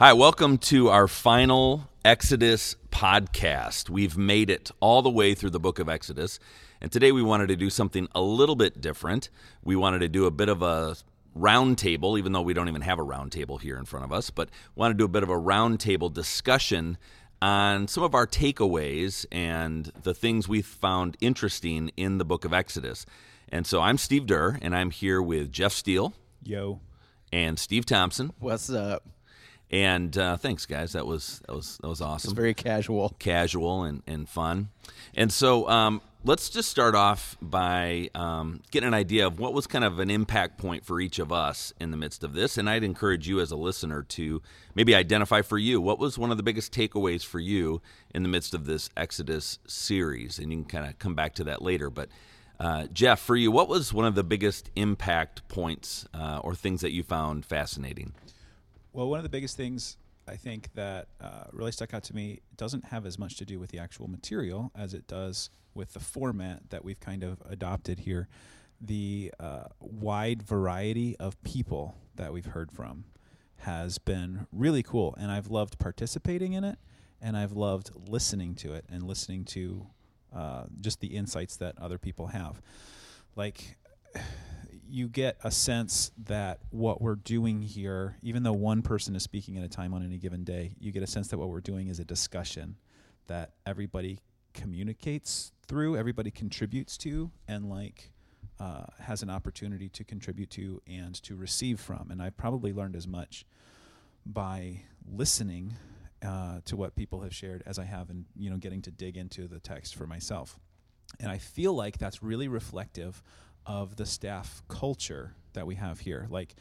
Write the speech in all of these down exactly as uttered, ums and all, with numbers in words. Hi, welcome to our final Exodus podcast. We've made it all the way through the book of Exodus, and today we wanted to do something a little bit different. We wanted to do a bit of a round table, even though we don't even have a round table here in front of us, but wanted to do a bit of a round table discussion on some of our takeaways and the things we found interesting in the book of Exodus. And so I'm Steve Durr, and I'm here with Jeff Steele. Yo. And Steve Thompson. What's up? And uh, thanks, guys. That was that was that was awesome. It's very casual, casual and, and fun. And so um, let's just start off by um, getting an idea of what was kind of an impact point for each of us in the midst of this. And I'd encourage you as a listener to maybe identify for you what was one of the biggest takeaways for you in the midst of this Exodus series. And you can kind of come back to that later. But uh, Jeff, for you, what was one of the biggest impact points uh, or things that you found fascinating? Well, one of the biggest things I think that uh, really stuck out to me doesn't have as much to do with the actual material as it does with the format that we've kind of adopted here, the uh, wide variety of people that we've heard from has been really cool, and I've loved participating in it, and I've loved listening to it and listening to uh, just the insights that other people have. Like, you get a sense that what we're doing here, even though one person is speaking at a time on any given day, you get a sense that what we're doing is a discussion that everybody communicates through, everybody contributes to, and like uh, has an opportunity to contribute to and to receive from. And I've probably learned as much by listening uh, to what people have shared as I have in, you know, getting to dig into the text for myself. And I feel like that's really reflective of the staff culture that we have here. Like,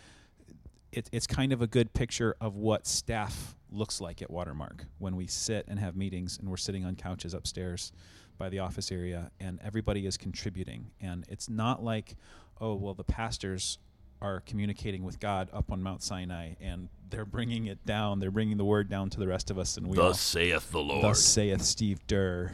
it, it's kind of a good picture of what staff looks like at Watermark when we sit and have meetings and we're sitting on couches upstairs by the office area and everybody is contributing. And it's not like, oh, well, the pastors are communicating with God up on Mount Sinai and they're bringing it down. They're bringing the word down to the rest of us. And we Thus all, saith the Lord. Thus saith Steve Durr.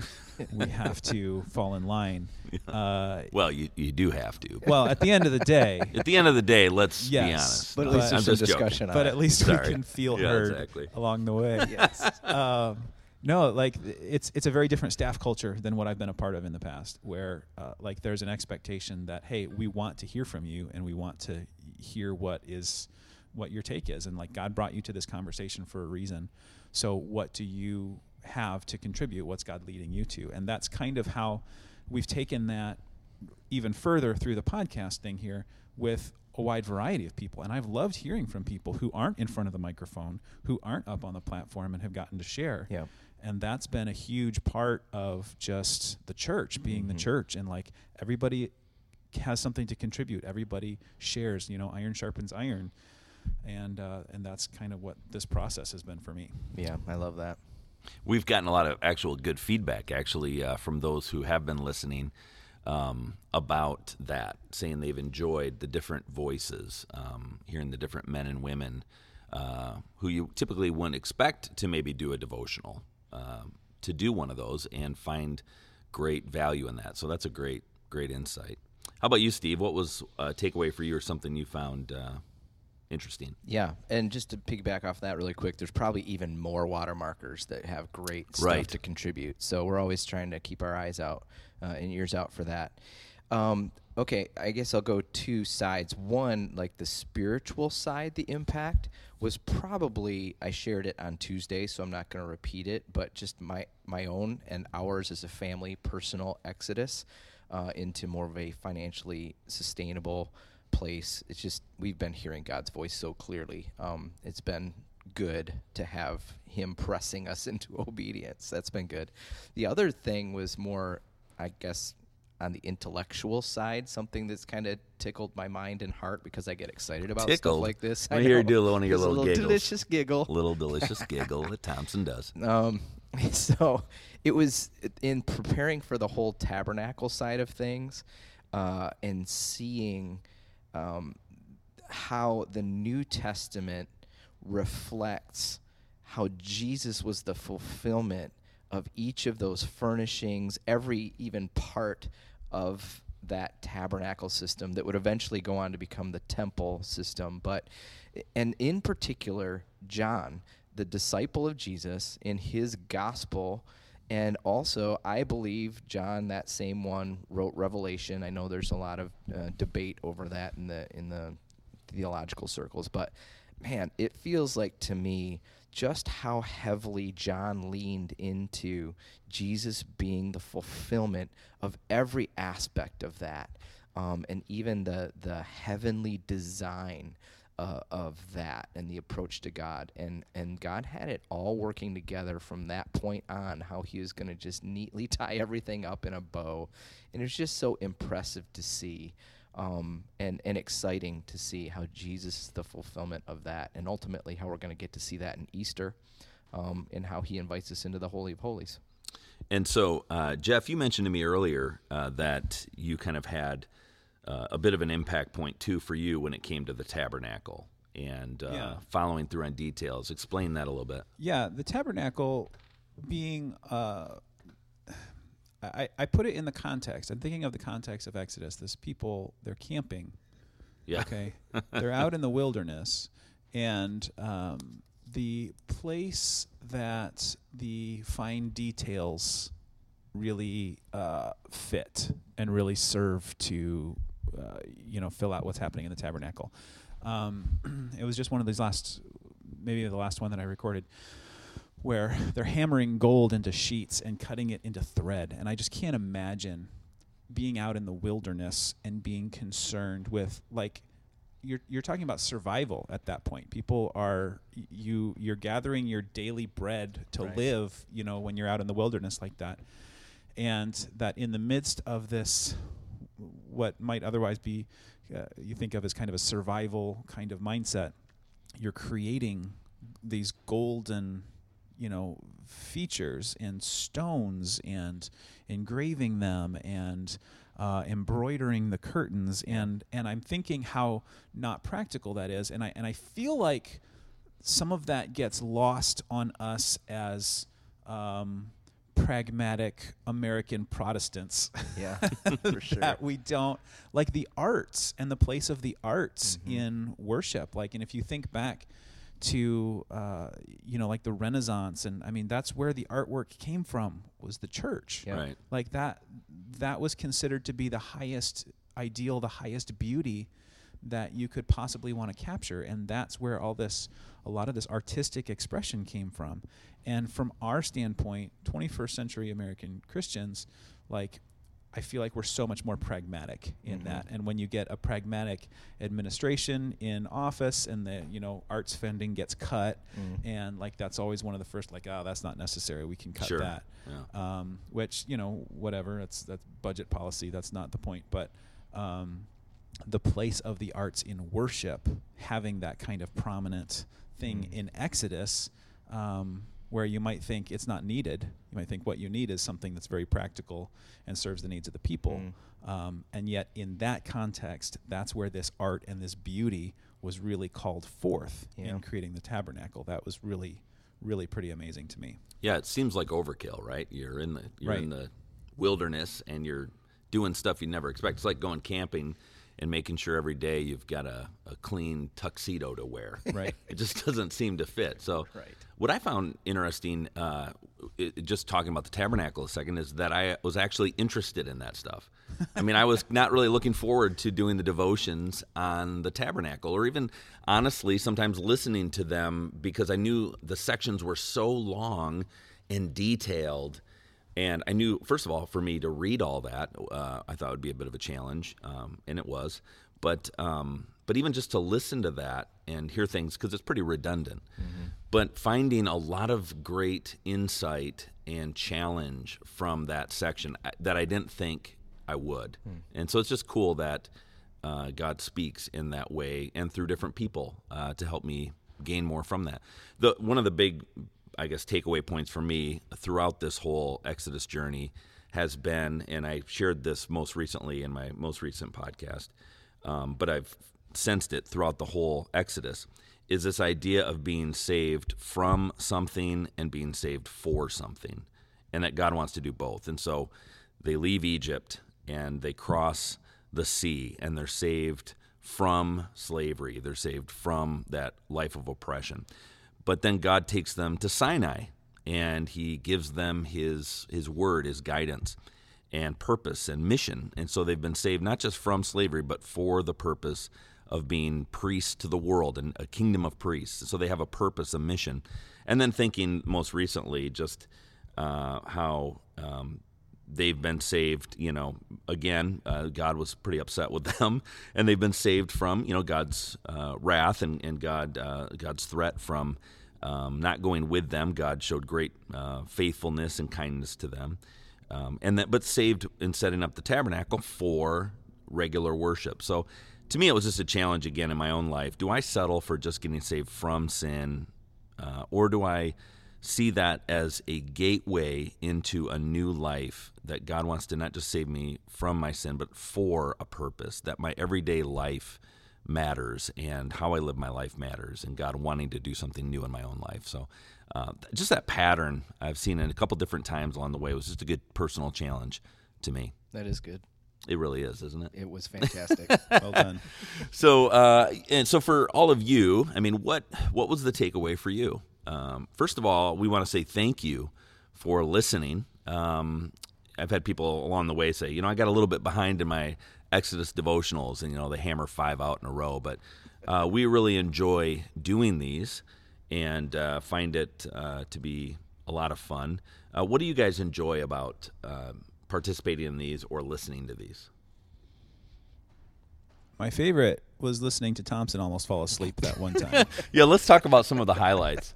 We have to fall in line. Uh, well, you, you do have to. Well, at the end of the day. At the end of the day, let's yes, be honest. But at least there's a discussion joking. on but it. But at least Sorry. we can feel yeah, heard exactly. along the way. Yes. Um, no, like it's it's a very different staff culture than what I've been a part of in the past, where uh, like there's an expectation that, hey, we want to hear from you and we want to hear what is what your take is. And like God brought you to this conversation for a reason. So what do you have to contribute? What's God leading you to? And that's kind of how we've taken that even further through the podcast thing here with a wide variety of people. And I've loved hearing from people who aren't in front of the microphone, who aren't up on the platform and have gotten to share. Yeah. And that's been a huge part of just the church being mm-hmm. the church. And like everybody has something to contribute. Everybody shares, you know, iron sharpens iron. And uh, and that's kind of what this process has been for me. Yeah, I love that. We've gotten a lot of actual good feedback, actually, uh, from those who have been listening um, about that, saying they've enjoyed the different voices, um, hearing the different men and women uh, who you typically wouldn't expect to maybe do a devotional. Um, to do one of those and find great value in that. So that's a great, great insight. How about you, Steve? What was a takeaway for you or something you found uh, interesting? Yeah, and just to piggyback off that really quick, there's probably even more Watermarkers that have great right. stuff to contribute. So we're always trying to keep our eyes out uh, and ears out for that. Um, okay, I guess I'll go two sides. One, like the spiritual side, the impact was probably, I shared it on Tuesday, so I'm not going to repeat it, but just my, my own and ours as a family personal exodus uh, into more of a financially sustainable place. It's just, we've been hearing God's voice so clearly. Um, it's been good to have him pressing us into obedience. That's been good. The other thing was more, I guess, on the intellectual side, something that's kind of tickled my mind and heart because I get excited about tickled. stuff like this. I hear you do one of your little, little giggles. Delicious giggle. Little delicious giggle that Thompson does. Um, so it was in preparing for the whole tabernacle side of things uh, and seeing um, how the New Testament reflects how Jesus was the fulfillment of each of those furnishings, every even part of that tabernacle system that would eventually go on to become the temple system. But, and in particular, John, the disciple of Jesus in his gospel. And also, I believe John, that same one, wrote Revelation. I know there's a lot of uh, debate over that in the in the theological circles, but man, it feels like to me just how heavily John leaned into Jesus being the fulfillment of every aspect of that, um, and even the the heavenly design Uh, of that and the approach to God. And and God had it all working together from that point on, how he was going to just neatly tie everything up in a bow. And it was just so impressive to see, um, and, and exciting to see how Jesus is the fulfillment of that, and ultimately how we're going to get to see that in Easter, um, and how he invites us into the Holy of Holies. And so, uh, Jeff, you mentioned to me earlier uh, that you kind of had Uh, a bit of an impact point, too, for you when it came to the tabernacle and uh, yeah. following through on details. Explain that a little bit. Yeah, the tabernacle being, uh, I, I put it in the context. I'm thinking of the context of Exodus. This people, they're camping. Yeah. Okay. They're out in the wilderness, and um, the place that the fine details really uh, fit and really serve to Uh, you know, fill out what's happening in the tabernacle. Um, it was just one of these last, maybe the last one that I recorded, where they're hammering gold into sheets and cutting it into thread. And I just can't imagine being out in the wilderness and being concerned with, like, you're you're talking about survival at that point. People are you you're gathering your daily bread to right. live. You know, when you're out in the wilderness like that, and that in the midst of this, what might otherwise be, uh, you think of as kind of a survival kind of mindset, you're creating these golden, you know, features and stones and engraving them and uh, embroidering the curtains. And, and I'm thinking how not practical that is. And I, and I feel like some of that gets lost on us as, um, pragmatic American Protestants. Yeah, for sure. That we don't, like the arts and the place of the arts mm-hmm. in worship. Like, and if you think back to, uh, you know, like the Renaissance, and I mean, that's where the artwork came from, was the church. Yeah. Right. Like that, that was considered to be the highest ideal, the highest beauty that you could possibly want to capture. And that's where all this, a lot of this artistic expression came from. And from our standpoint, twenty-first century American Christians, like, I feel like we're so much more pragmatic in mm-hmm. that. And when you get a pragmatic administration in office and the, you know, arts funding gets cut, mm. and like that's always one of the first, like, oh, that's not necessary, we can cut sure. that. Yeah. Um, which, you know, whatever, that's, that's budget policy, that's not the point. But um, the place of the arts in worship, having that kind of prominent thing mm. in Exodus, um, where you might think it's not needed. You might think what you need is something that's very practical and serves the needs of the people. Mm. Um, and yet in that context, that's where this art and this beauty was really called forth yeah. in creating the tabernacle. That was really, really pretty amazing to me. Yeah, it seems like overkill, right? You're in the you're right. in the wilderness and you're doing stuff you never expect. It's like going camping and making sure every day you've got a, a clean tuxedo to wear. Right. It just doesn't seem to fit. So right. what I found interesting, uh, it, just talking about the tabernacle a second, is that I was actually interested in that stuff. I mean, I was not really looking forward to doing the devotions on the tabernacle, or even, honestly, sometimes listening to them, because I knew the sections were so long and detailed. And I knew, first of all, for me to read all that, uh, I thought it would be a bit of a challenge, um, and it was. But um, but even just to listen to that and hear things, because it's pretty redundant, mm-hmm. but finding a lot of great insight and challenge from that section that I didn't think I would. Mm. And so it's just cool that uh, God speaks in that way and through different people uh, to help me gain more from that. The one of the big, I guess, takeaway points for me throughout this whole Exodus journey has been, and I shared this most recently in my most recent podcast, um, but I've sensed it throughout the whole Exodus, is this idea of being saved from something and being saved for something, and that God wants to do both. And so they leave Egypt and they cross the sea, and they're saved from slavery. They're saved from that life of oppression. But then God takes them to Sinai, and he gives them his his word, his guidance and purpose and mission. And so they've been saved not just from slavery, but for the purpose of being priests to the world and a kingdom of priests. So they have a purpose, a mission. And then thinking most recently just uh, how um, they've been saved, you know, again, uh, God was pretty upset with them, and they've been saved from, you know, God's uh, wrath and, and God uh, God's threat from um, not going with them. God showed great uh, faithfulness and kindness to them. Um, and that, but saved in setting up the tabernacle for regular worship. So to me, it was just a challenge again in my own life. Do I settle for just getting saved from sin, uh, or do I see that as a gateway into a new life, that God wants to not just save me from my sin, but for a purpose, that my everyday life matters and how I live my life matters, and God wanting to do something new in my own life. So uh, just that pattern I've seen it a couple different times along the way. It was just a good personal challenge to me. That is good. It really is, isn't it? It was fantastic. Well done. So uh, and so for all of you, I mean, what what was the takeaway for you? Um, first of all, we want to say thank you for listening. Um, I've had people along the way say, you know, I got a little bit behind in my Exodus devotionals, and, you know, they hammer five out in a row. But uh, we really enjoy doing these and uh, find it uh, to be a lot of fun. Uh, what do you guys enjoy about uh, participating in these or listening to these? My favorite was listening to Thompson almost fall asleep that one time. Yeah, let's talk about some of the highlights.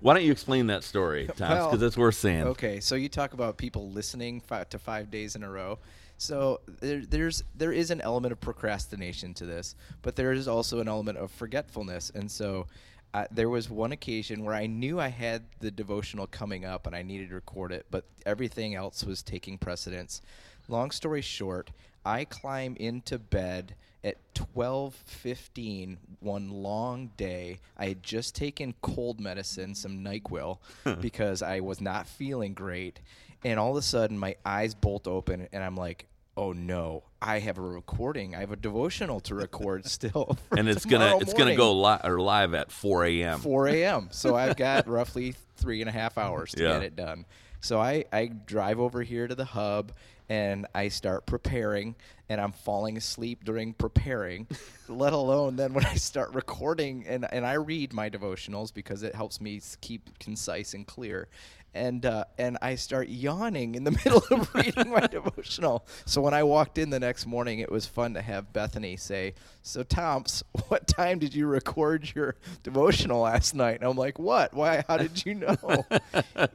Why don't you explain that story, Thompson, because well, it's worth saying. Okay, so you talk about people listening five to five days in a row. So there, there's there is an element of procrastination to this, but there is also an element of forgetfulness. And so uh, there was one occasion where I knew I had the devotional coming up and I needed to record it, but everything else was taking precedence. Long story short, I climb into bed at twelve fifteen one long day. I had just taken cold medicine, some NyQuil, because I was not feeling great. And all of a sudden, my eyes bolt open, and I'm like, oh, no, I have a recording. I have a devotional to record still. And it's gonna it's morning. gonna go li- or live at four a.m. four a.m. So I've got roughly three and a half hours to yeah. get it done. So I, I drive over here to the hub, and I start preparing, and I'm falling asleep during preparing, let alone then when I start recording. And, and I read my devotionals because it helps me keep concise and clear. And uh, and I start yawning in the middle of reading my devotional. So when I walked in the next morning, it was fun to have Bethany say, so, Tomps, what time did you record your devotional last night? And I'm like, what? Why? How did you know?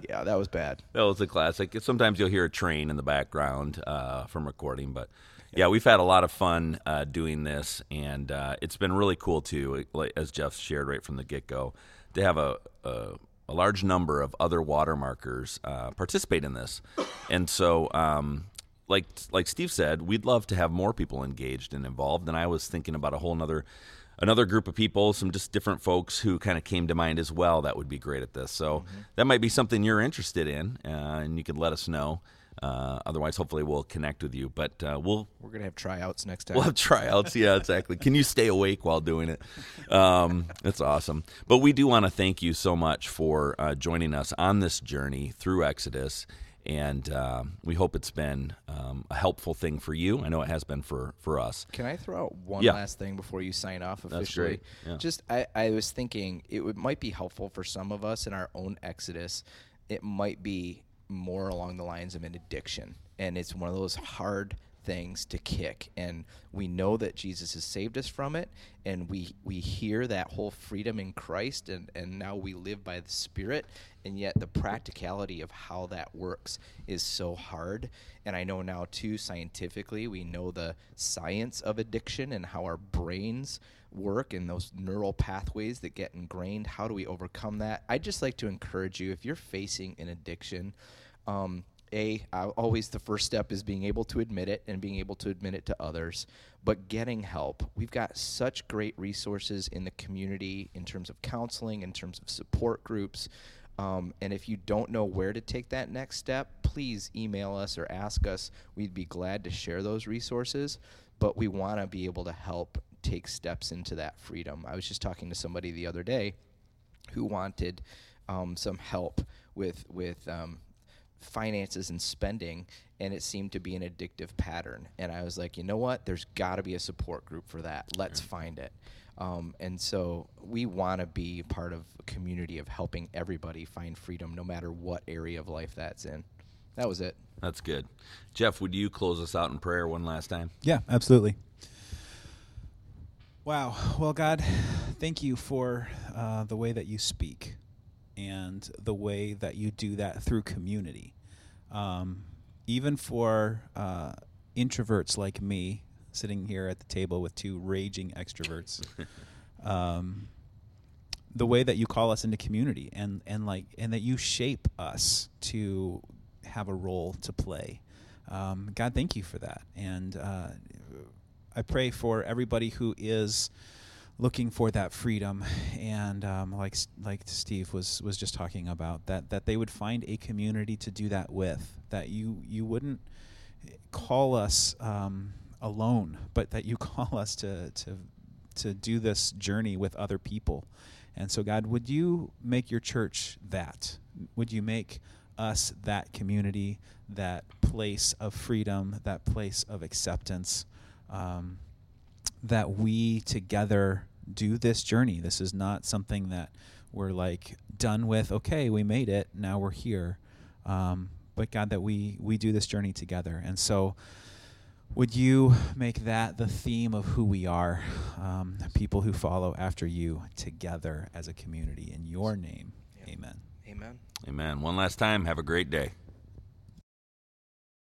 Yeah, that was bad. That was a classic. Sometimes you'll hear a train in the background uh, from recording. But, yeah, we've had a lot of fun uh, doing this. And uh, it's been really cool, too, as Jeff shared right from the get-go, to have a, a – a large number of other watermarkers uh, participate in this. And so, um, like like Steve said, we'd love to have more people engaged and involved. And I was thinking about a whole nother, another group of people, some just different folks who kind of came to mind as well that would be great at this. So mm-hmm. that might be something you're interested in, uh, and you could let us know. Uh, otherwise, hopefully we'll connect with you. But uh, we'll we're gonna have tryouts next time. We'll have tryouts, yeah, exactly. Can you stay awake while doing it? Um, that's awesome. But we do want to thank you so much for uh, joining us on this journey through Exodus, and uh, we hope it's been um, a helpful thing for you. I know it has been for for us. Can I throw out one yeah. last thing before you sign off officially? That's great. Yeah. Just I, I was thinking it would, might be helpful for some of us in our own Exodus. It might be more along the lines of an addiction, and it's one of those hard things to kick, and we know that Jesus has saved us from it, and we we hear that whole freedom in Christ, and and now we live by the Spirit, and yet the practicality of how that works is so hard. And I know now too, scientifically, we know the science of addiction and how our brains work and those neural pathways that get ingrained. How do we overcome that? I'd just like to encourage you, if you're facing an addiction, um, A, always the first step is being able to admit it and being able to admit it to others, but getting help. We've got such great resources in the community in terms of counseling, in terms of support groups. Um, and if you don't know where to take that next step, please email us or ask us. We'd be glad to share those resources, but we want to be able to help take steps into that freedom. I was just talking to somebody the other day who wanted um, some help with with um, finances and spending, and it seemed to be an addictive pattern. And I was like, you know what? There's got to be a support group for that. Let's mm-hmm. find it. Um, and so we want to be part of a community of helping everybody find freedom, no matter what area of life that's in. That was it. That's good. Jeff, would you close us out in prayer one last time? Yeah, absolutely. Wow. Well, God, thank you for uh, the way that you speak and the way that you do that through community. Um, even for uh, introverts like me, sitting here at the table with two raging extroverts, um, the way that you call us into community and, and like and that you shape us to have a role to play. Um, God, thank you for that. And uh, I pray for everybody who is looking for that freedom, and um, like like Steve was was just talking about, that that they would find a community to do that with, that you you wouldn't call us um, alone, but that you call us to to to do this journey with other people. And so, God, would you make your church that? Would you make us that community, that place of freedom, that place of acceptance, um, that we together do this journey? This is not something that we're like done with. Okay, we made it. Now we're here. Um, but God, that we, we do this journey together. And so would you make that the theme of who we are, um, people who follow after you together as a community. In your name, yeah. Amen. Amen. Amen. One last time, have a great day.